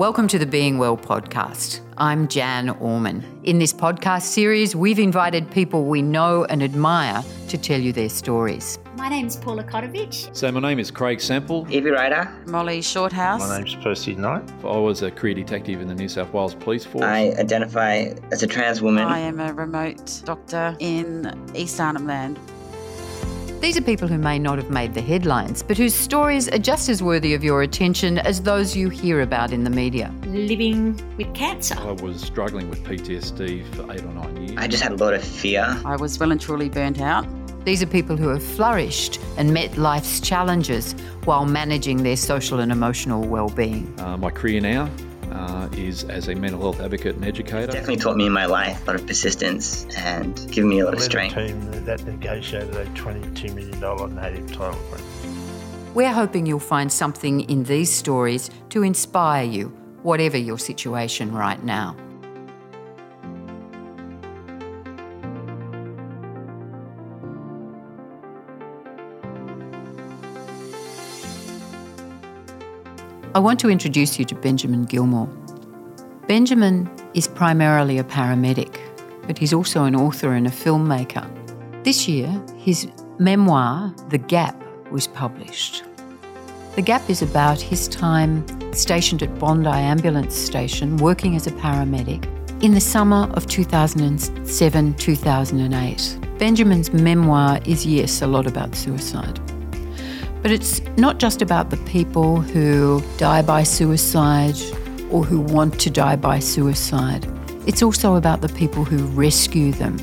Welcome to the Being Well podcast. I'm Jan Orman. In this podcast series, we've invited people we know and admire to tell you their stories. My name's Paula Kotovich. So my name is Craig Sample. Evie Ryder. Molly Shorthouse. My name's Percy Knight. I was a career detective in the New South Wales Police Force. I identify as a trans woman. I am a remote doctor in East Arnhem Land. These are people who may not have made the headlines, but whose stories are just as worthy of your attention as those you hear about in the media. Living with cancer. I was struggling with PTSD for 8 or 9 years. I just had a lot of fear. I was well and truly burnt out. These are people who have flourished and met life's challenges while managing their social and emotional well-being. My career now is as a mental health advocate and educator. It's definitely taught me in my life a lot of persistence and given me a lot of strength. The team that negotiated a $22 million native title grant. We're hoping you'll find something in these stories to inspire you, whatever your situation right now. I want to introduce you to Benjamin Gilmore. Benjamin is primarily a paramedic, but he's also an author and a filmmaker. This year, his memoir, The Gap, was published. The Gap is about his time stationed at Bondi Ambulance Station, working as a paramedic in the summer of 2007-2008. Benjamin's memoir is, yes, a lot about suicide. But it's not just about the people who die by suicide or who want to die by suicide. It's also about the people who rescue them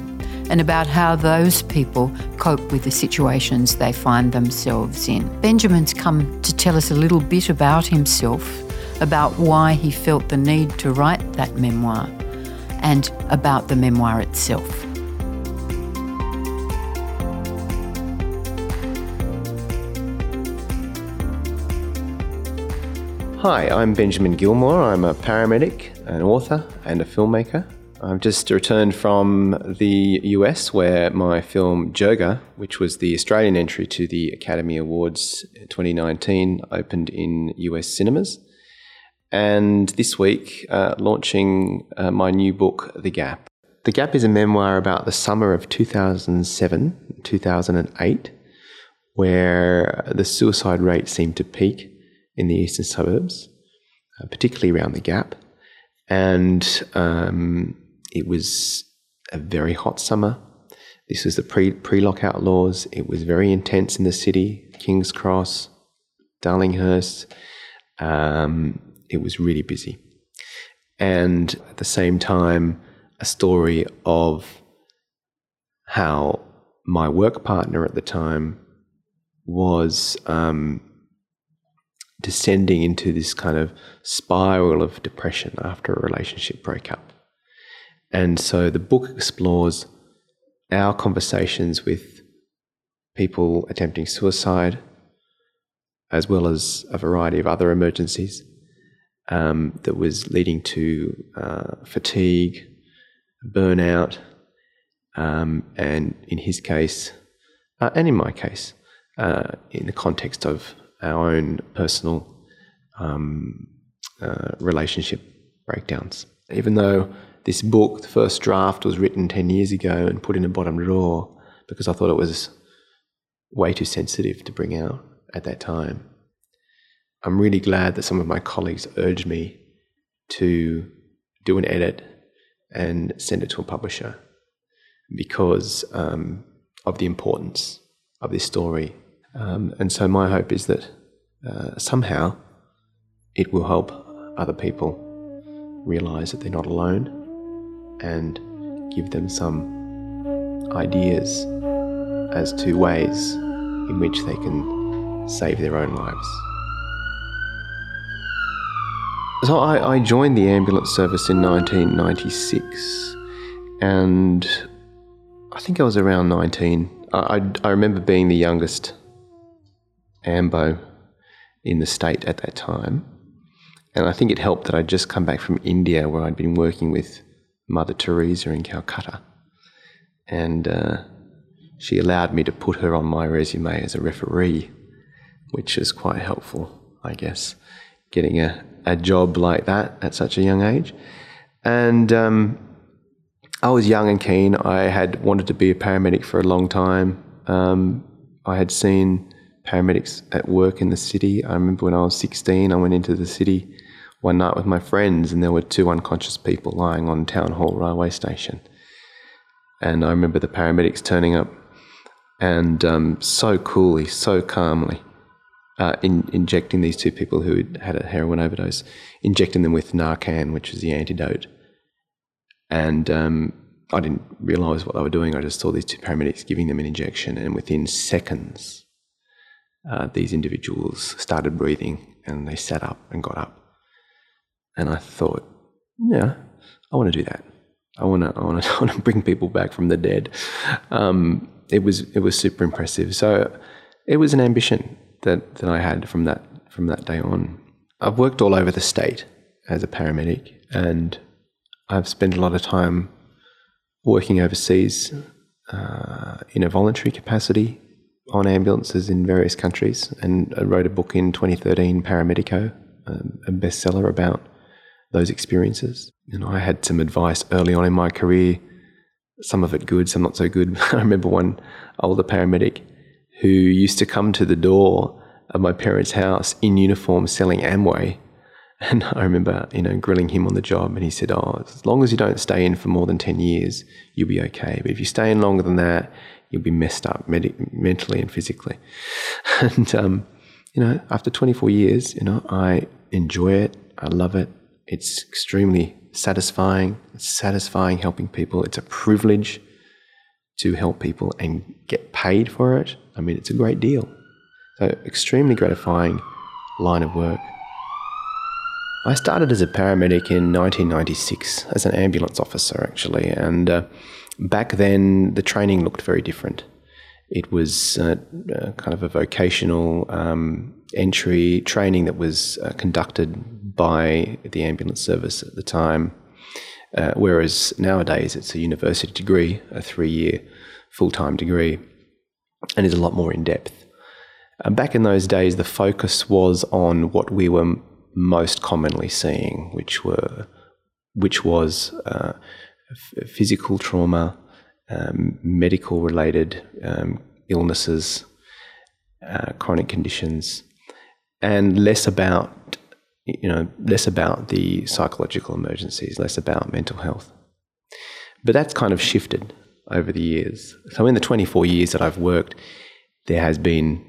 and about how those people cope with the situations they find themselves in. Benjamin's come to tell us a little bit about himself, about why he felt the need to write that memoir, and about the memoir itself. Hi, I'm Benjamin Gilmore. I'm a paramedic, an author and a filmmaker. I've just returned from the US where my film Jirga, which was the Australian entry to the Academy Awards 2019, opened in US cinemas. And this week, launching my new book, The Gap. The Gap is a memoir about the summer of 2007, 2008, where the suicide rate seemed to peak in the eastern suburbs, particularly around the Gap. And it was a very hot summer. This was the pre-lockout laws. It was very intense in the city, Kings Cross, Darlinghurst. It was really busy. And at the same time, a story of how my work partner at the time was descending into this kind of spiral of depression after a relationship breakup. And so the book explores our conversations with people attempting suicide, as well as a variety of other emergencies that was leading to fatigue, burnout, and in his case, and in my case, in the context of our own personal relationship breakdowns. Even though this book, the first draft, was written 10 years ago and put in a bottom drawer because I thought it was way too sensitive to bring out at that time, I'm really glad that some of my colleagues urged me to do an edit and send it to a publisher because of the importance of this story. And so my hope is that somehow it will help other people realise that they're not alone and give them some ideas as to ways in which they can save their own lives. So I joined the ambulance service in 1996, and I think I was around 19. I remember being the youngest ambo in the state at that time, and I think it helped that I'd just come back from India where I'd been working with Mother Teresa in Calcutta, and she allowed me to put her on my resume as a referee, which is quite helpful, I guess, getting a job like that at such a young age. And I was young and keen. I had wanted to be a paramedic for a long time. I had seen paramedics at work in the city. I remember when I was 16, I went into the city one night with my friends, and there were two unconscious people lying on Town Hall railway station. And I remember the paramedics turning up and so coolly, so calmly, injecting these two people who had a heroin overdose, injecting them with Narcan, which is the antidote. And I didn't realise what they were doing. I just saw these two paramedics giving them an injection, and within seconds, these individuals started breathing, and they sat up and got up. And I thought, yeah, I want to do that. I want to bring people back from the dead. It was super impressive. So it was an ambition that I had from that day on. I've worked all over the state as a paramedic, and I've spent a lot of time working overseas in a voluntary capacity on ambulances in various countries. And I wrote a book in 2013, Paramedico, a bestseller about those experiences. And I had some advice early on in my career, some of it good, some not so good. I remember one older paramedic who used to come to the door of my parents' house in uniform selling Amway. And I remember, grilling him on the job, and he said, as long as you don't stay in for more than 10 years, you'll be okay. But if you stay in longer than that, you'll be messed up mentally and physically. And, after 24 years, I enjoy it. I love it. It's extremely satisfying. It's satisfying helping people. It's a privilege to help people and get paid for it. I mean, it's a great deal. So extremely gratifying line of work. I started as a paramedic in 1996, as an ambulance officer actually, and back then the training looked very different. It was kind of a vocational entry training that was conducted by the ambulance service at the time, whereas nowadays it's a university degree, a 3-year full-time degree, and is a lot more in-depth. Back in those days, the focus was on what we were most commonly seeing, which was physical trauma, medical related illnesses, chronic conditions, and less about the psychological emergencies, less about mental health. But that's kind of shifted over the years. So in the 24 years that I've worked, there has been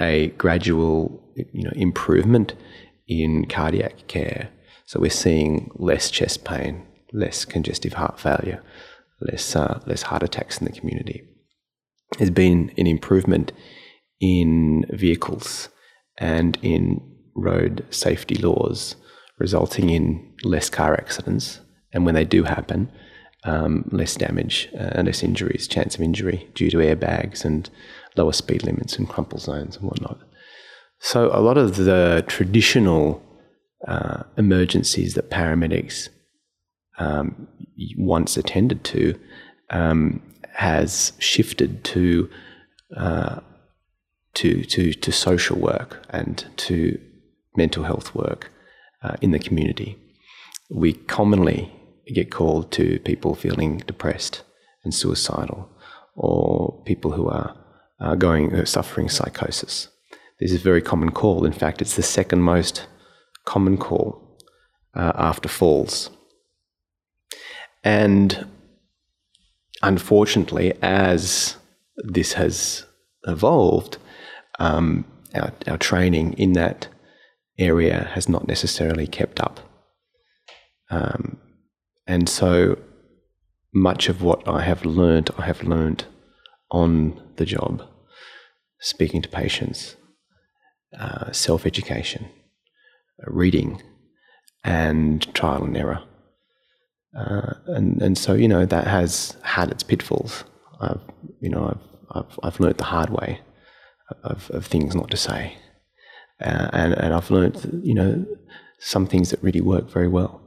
a gradual improvement in cardiac care. So we're seeing less chest pain, less congestive heart failure, less heart attacks in the community. There's been an improvement in vehicles and in road safety laws, resulting in less car accidents, and when they do happen, less damage, less injuries, chance of injury due to airbags and lower speed limits and crumple zones and whatnot. So a lot of the traditional emergencies that paramedics once attended to has shifted to social work and to mental health work in the community. We commonly get called to people feeling depressed and suicidal, or people who are suffering psychosis. This is a very common call. In fact, it's the second most common call after falls. And unfortunately, as this has evolved, our training in that area has not necessarily kept up. And so much of what I have learned on the job, speaking to patients, self-education, reading, and trial and error. And so, that has had its pitfalls. I've learnt the hard way of things not to say. And I've learnt, some things that really work very well.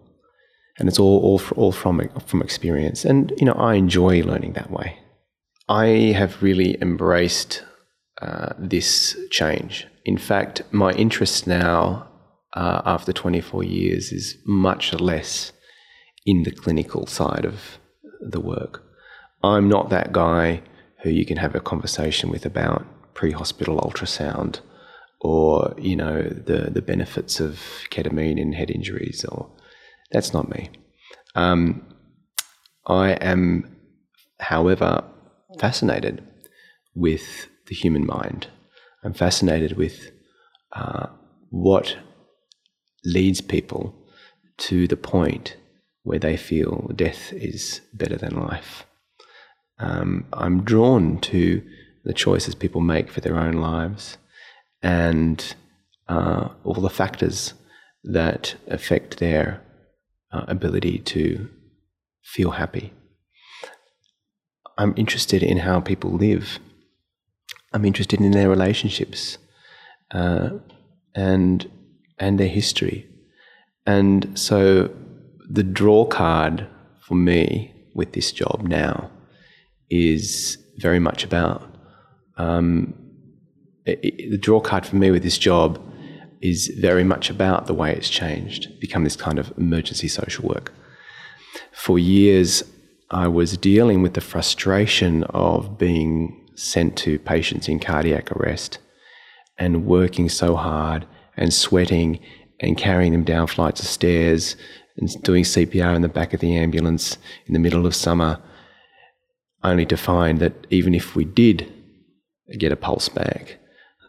And it's all from experience. And, I enjoy learning that way. I have really embraced this change. In fact, my interests now after 24 years is much less in the clinical side of the work. I'm not that guy who you can have a conversation with about pre-hospital ultrasound or, you know, the benefits of ketamine in head injuries. Or that's not me. I am, however, fascinated with the human mind. I'm fascinated with what leads people to the point where they feel death is better than life. I'm drawn to the choices people make for their own lives and all the factors that affect their ability to feel happy. I'm interested in how people live. I'm interested in their relationships and their history. And so the draw card for me with this job now is very much about the draw card for me with this job is very much about the way it's changed, become this kind of emergency social work. For years, I was dealing with the frustration of being sent to patients in cardiac arrest and working so hard and sweating and carrying them down flights of stairs and doing CPR in the back of the ambulance in the middle of summer, only to find that even if we did get a pulse back,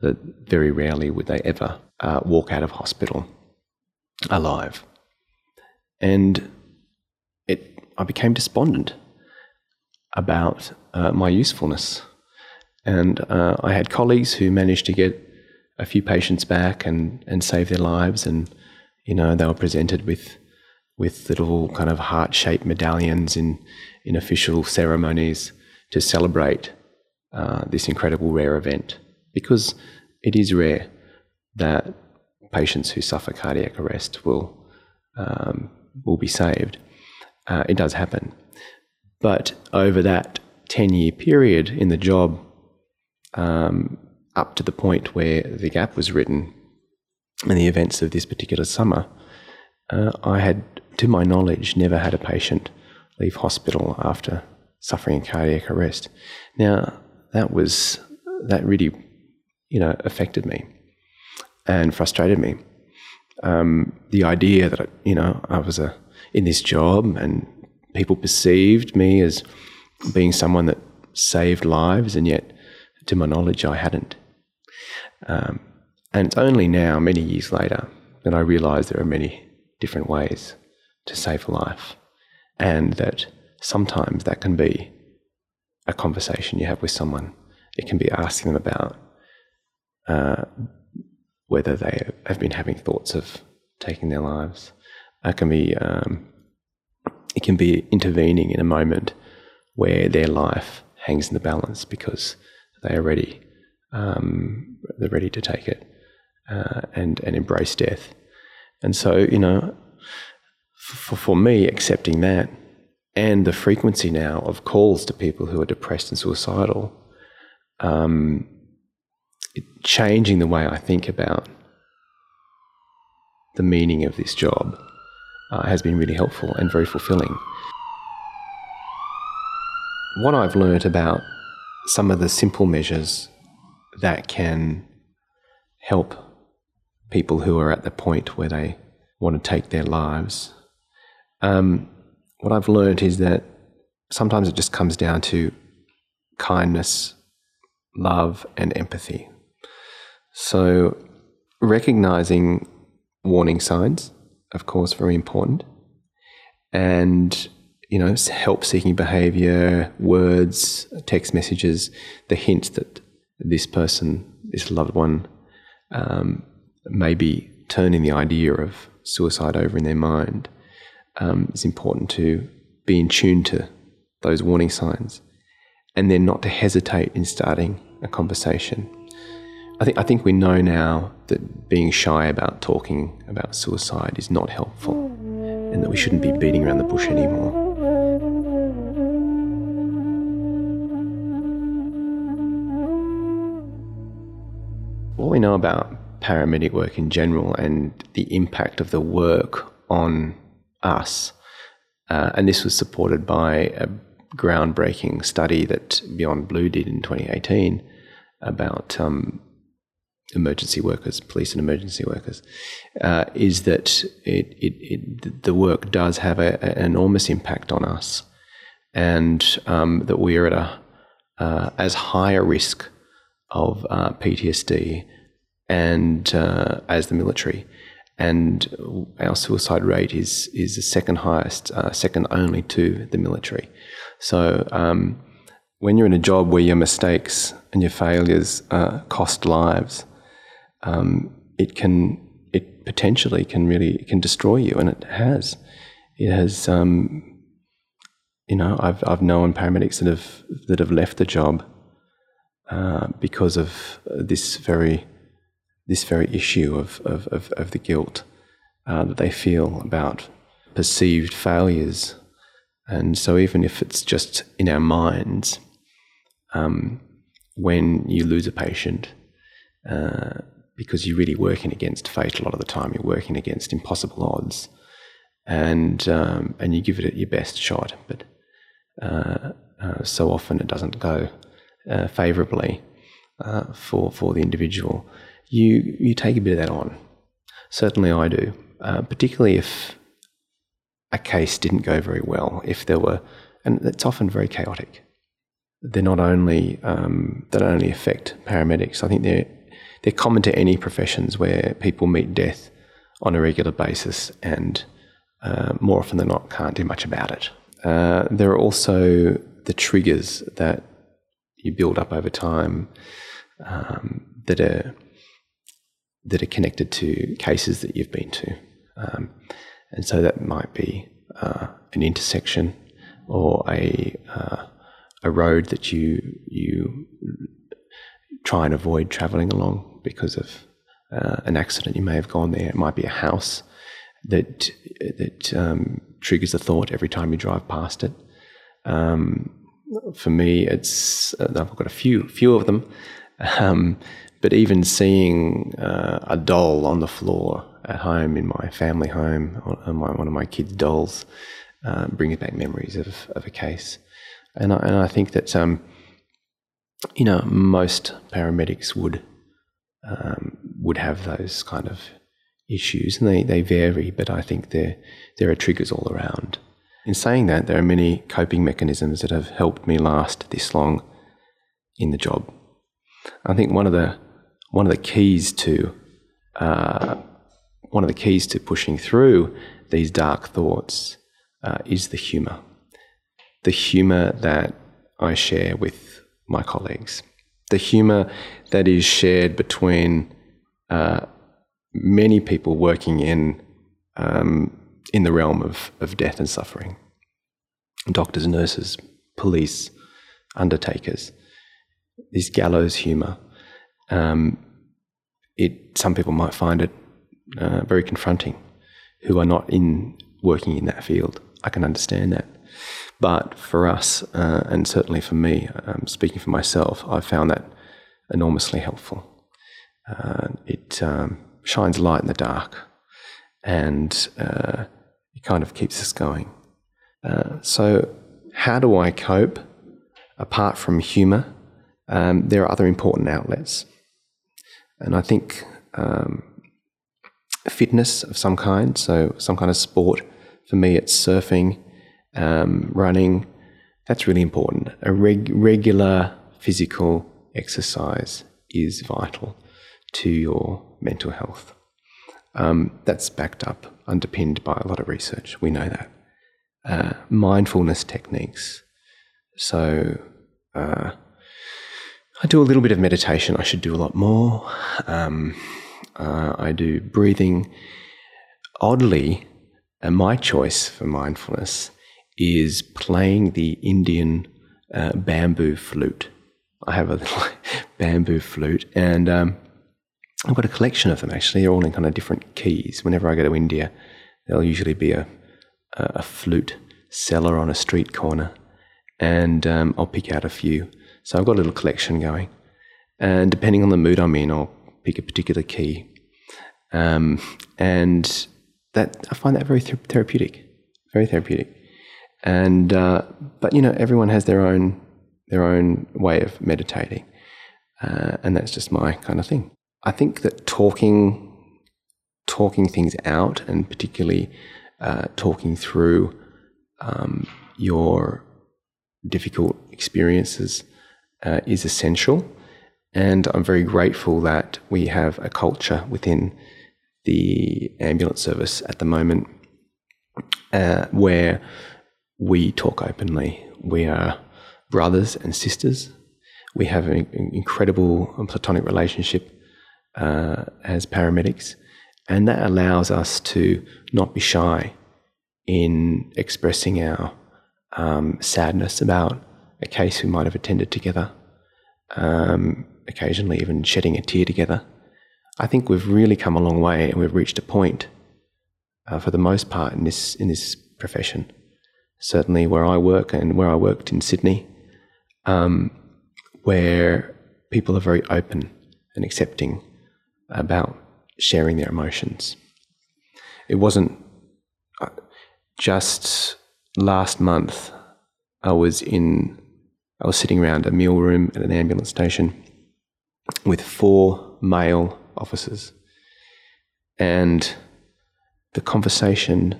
that very rarely would they ever walk out of hospital alive. And I became despondent about my usefulness. And I had colleagues who managed to get a few patients back and save their lives. And, you know, they were presented with little kind of heart-shaped medallions in official ceremonies to celebrate this incredible rare event, because it is rare that patients who suffer cardiac arrest will be saved. It does happen. But over that 10-year period in the job, up to the point where the gap was written in the events of this particular summer, I had, to my knowledge, never had a patient leave hospital after suffering cardiac arrest. Now, that really, you know, affected me and frustrated me. The idea that, you know, I was in this job and people perceived me as being someone that saved lives, and yet, to my knowledge, I hadn't. And it's only now, many years later, that I realise there are many different ways to save a life, and that sometimes that can be a conversation you have with someone. It can be asking them about whether they have been having thoughts of taking their lives. It can be intervening in a moment where their life hangs in the balance because they are ready. They're ready to take it and embrace death. And so, you know, for me, accepting that and the frequency now of calls to people who are depressed and suicidal, changing the way I think about the meaning of this job has been really helpful and very fulfilling. What I've learnt about some of the simple measures that can help people who are at the point where they want to take their lives, what I've learnt is that sometimes it just comes down to kindness, love and empathy. So recognising warning signs, of course, very important. And, you know, help-seeking behaviour, words, text messages, the hint that this person, this loved one, may be turning the idea of suicide over in their mind. It's important to be in tune to those warning signs and then not to hesitate in starting a conversation. I think we know now that being shy about talking about suicide is not helpful and that we shouldn't be beating around the bush anymore. What we know about paramedic work in general and the impact of the work on us. And this was supported by a groundbreaking study that Beyond Blue did in 2018 about emergency workers, police and emergency workers, is that the work does have an enormous impact on us, and that we are at as high a risk of PTSD and as the military. And our suicide rate is the second highest, second only to the military. So when you're in a job where your mistakes and your failures cost lives, it potentially can destroy you, and it has. It has. You know, I've known paramedics that have left the job because of this very issue of the guilt that they feel about perceived failures. And so even if it's just in our minds, when you lose a patient, because you're really working against fate a lot of the time, you're working against impossible odds, and you give it your best shot, but so often it doesn't go favourably for the individual. You take a bit of that on. Certainly I do, particularly if a case didn't go very well. If there were, and it's often very chaotic. They not only affect paramedics. I think they're common to any professions where people meet death on a regular basis, and more often than not can't do much about it. There are also the triggers that you build up over time that are connected to cases that you've been to. And so that might be an intersection or a road that you try and avoid travelling along because of an accident. You may have gone there. It might be a house that triggers a thought every time you drive past it. For me, it's I've got a few of them. But even seeing a doll on the floor at home in my family home, one of my kids' dolls, brings back memories of a case. And I think that you know, most paramedics would have those kind of issues, and they vary. But I think there are triggers all around. In saying that, there are many coping mechanisms that have helped me last this long in the job. I think one of the keys to pushing through these dark thoughts is the humour. The humour that I share with my colleagues. The humour that is shared between many people working in the realm of death and suffering. Doctors, nurses, police, undertakers. This gallows humour. Some people might find it very confronting who are not working in that field. I can understand that. But for us, and certainly for me, speaking for myself, I found that enormously helpful. It shines light in the dark, and it kind of keeps us going. So how do I cope? Apart from humour, there are other important outlets. And I think fitness of some kind, so some kind of sport. For me, it's surfing, running. That's really important. A regular physical exercise is vital to your mental health. That's backed up, underpinned by a lot of research. We know that. Mindfulness techniques. So I do a little bit of meditation. I should do a lot more. I do breathing. Oddly, my choice for mindfulness is playing the Indian bamboo flute. I have a little bamboo flute, and I've got a collection of them, actually. They're all in kind of different keys. Whenever I go to India, there'll usually be a flute seller on a street corner, and I'll pick out a few. So I've got a little collection going, and depending on the mood I'm in, I'll pick a particular key. And that I find that very therapeutic, very therapeutic. And but you know, everyone has their own way of meditating, and that's just my kind of thing. I think that talking things out, and particularly talking through your difficult experiences, is essential. And I'm very grateful that we have a culture within the ambulance service at the moment where we talk openly. We are brothers and sisters. We have an incredible platonic relationship as paramedics, and that allows us to not be shy in expressing our sadness about a case we might have attended together. Occasionally even shedding a tear together. I think we've really come a long way, and we've reached a point, for the most part, in this profession. Certainly where I work and where I worked in Sydney, where people are very open and accepting about sharing their emotions. It wasn't just last month. I was sitting around a meal room at an ambulance station with 4 male officers, and the conversation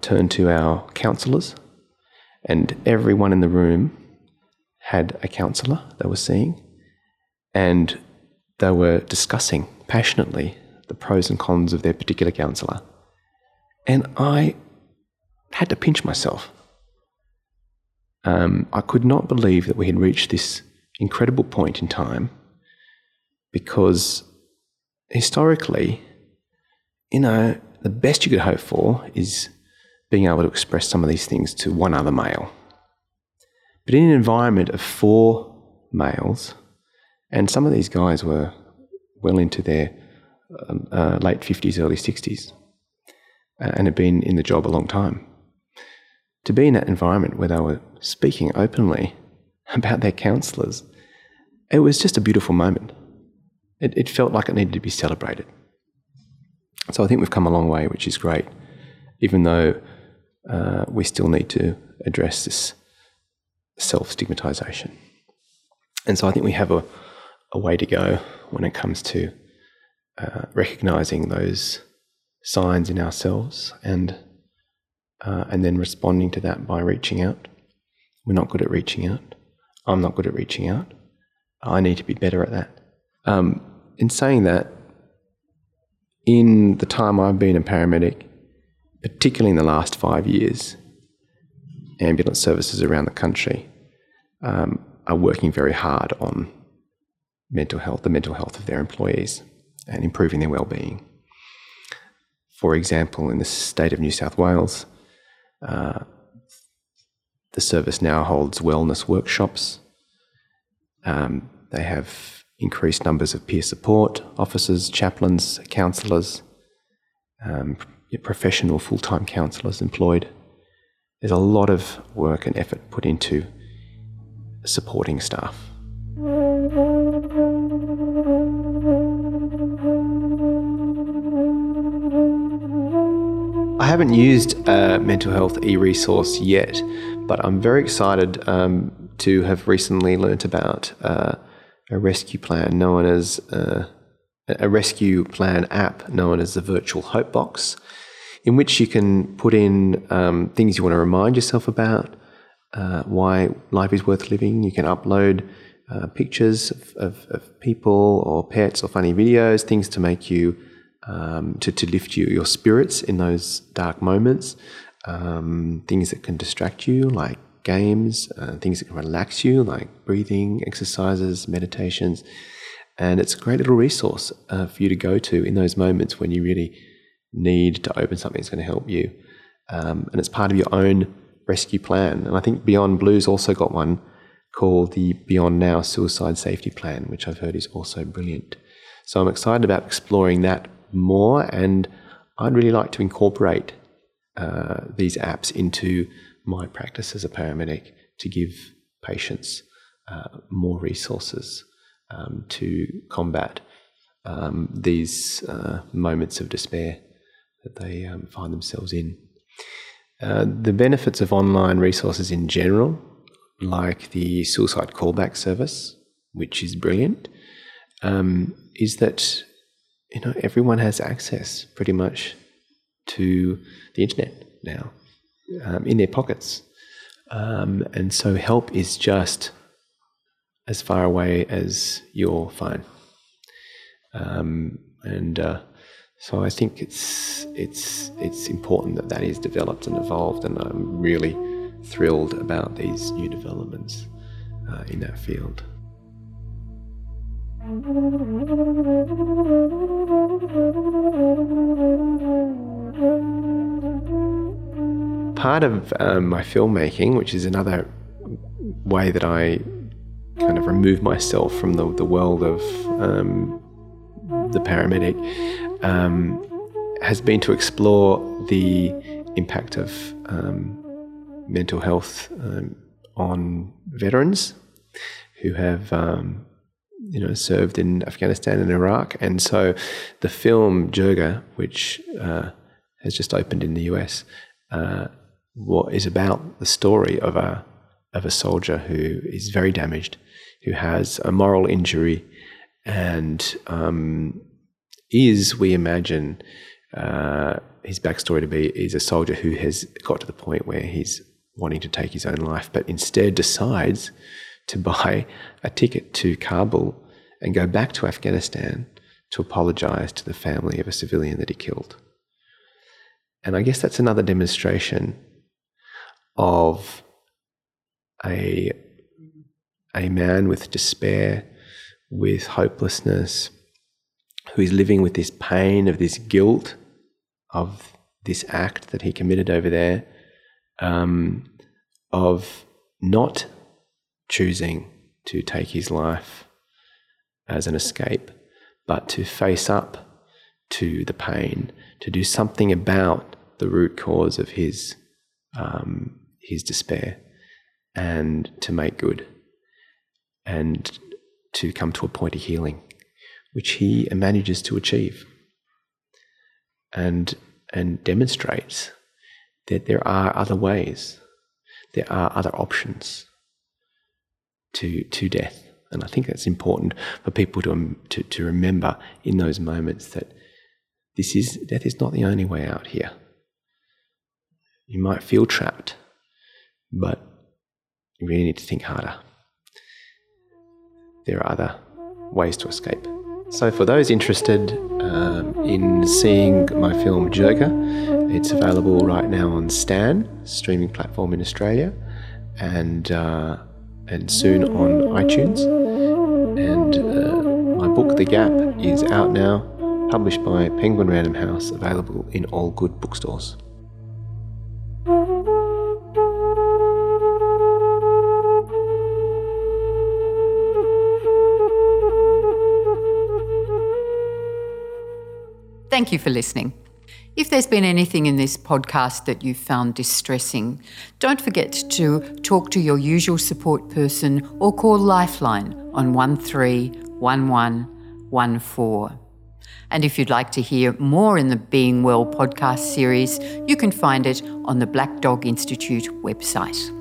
turned to our counsellors, and everyone in the room had a counsellor they were seeing, and they were discussing passionately the pros and cons of their particular counsellor. And I had to pinch myself. I could not believe that we had reached this incredible point in time, because historically, you know, the best you could hope for is being able to express some of these things to one other male. But in an environment of 4 males, and some of these guys were well into their late 50s, early 60s, and had been in the job a long time. To be in that environment where they were speaking openly about their counsellors, it was just a beautiful moment. It felt like it needed to be celebrated. So I think we've come a long way, which is great, even though we still need to address this self-stigmatisation. And so I think we have a way to go when it comes to recognising those signs in ourselves, and then responding to that by reaching out. We're not good at reaching out. I'm not good at reaching out. I need to be better at that. In saying that, in the time I've been a paramedic, particularly in the last 5 years, ambulance services around the country are working very hard on the mental health of their employees and improving their well-being. For example, in the state of New South Wales, the service now holds wellness workshops. They have increased numbers of peer support officers, chaplains, counsellors, professional full-time counsellors employed. There's a lot of work and effort put into supporting staff. I haven't used a mental health e-resource yet, but I'm very excited to have recently learnt about a rescue plan known as a rescue plan app known as the Virtual Hope Box, in which you can put in things you want to remind yourself about, why life is worth living. You can upload pictures of people or pets or funny videos, things to make you to lift your spirits in those dark moments, things that can distract you like games, things that can relax you like breathing exercises, meditations. And it's a great little resource for you to go to in those moments when you really need to open something that's going to help you. And it's part of your own rescue plan. And I think Beyond Blue's also got one called the Beyond Now Suicide Safety Plan, which I've heard is also brilliant. So I'm excited about exploring that more, and I'd really like to incorporate these apps into my practice as a paramedic to give patients more resources to combat these moments of despair that they find themselves in. The benefits of online resources in general, like the suicide callback service, which is brilliant, is that, you know, everyone has access pretty much to the internet now, in their pockets. And so help is just as far away as your phone. So I think it's important that that is developed and evolved, and I'm really thrilled about these new developments in that field. Part of my filmmaking, which is another way that I kind of remove myself from the world of the paramedic, has been to explore the impact of mental health on veterans who have served in Afghanistan and Iraq. And so the film Jirga, which has just opened in the US, is about the story of a soldier who is very damaged, who has a moral injury, and we imagine his backstory to be is a soldier who has got to the point where he's wanting to take his own life, but instead decides to buy a ticket to Kabul and go back to Afghanistan to apologize to the family of a civilian that he killed. And I guess that's another demonstration of a man with despair, with hopelessness, who is living with this pain of this guilt of this act that he committed over there, of not choosing to take his life as an escape, but to face up to the pain, to do something about the root cause of his despair, and to make good, and to come to a point of healing, which he manages to achieve, and demonstrates that there are other ways, there are other options to death. And I think that's important for people to remember in those moments that death is not the only way out here. You might feel trapped, but you really need to think harder. There are other ways to escape. So for those interested in seeing my film Jirga, it's available right now on Stan, streaming platform in Australia, and soon on iTunes. And my book The Gap is out now, published by Penguin Random House, available in all good bookstores. Thank you for listening. If there's been anything in this podcast that you found distressing, don't forget to talk to your usual support person or call Lifeline on 131114. And if you'd like to hear more in the Being Well podcast series, you can find it on the Black Dog Institute website.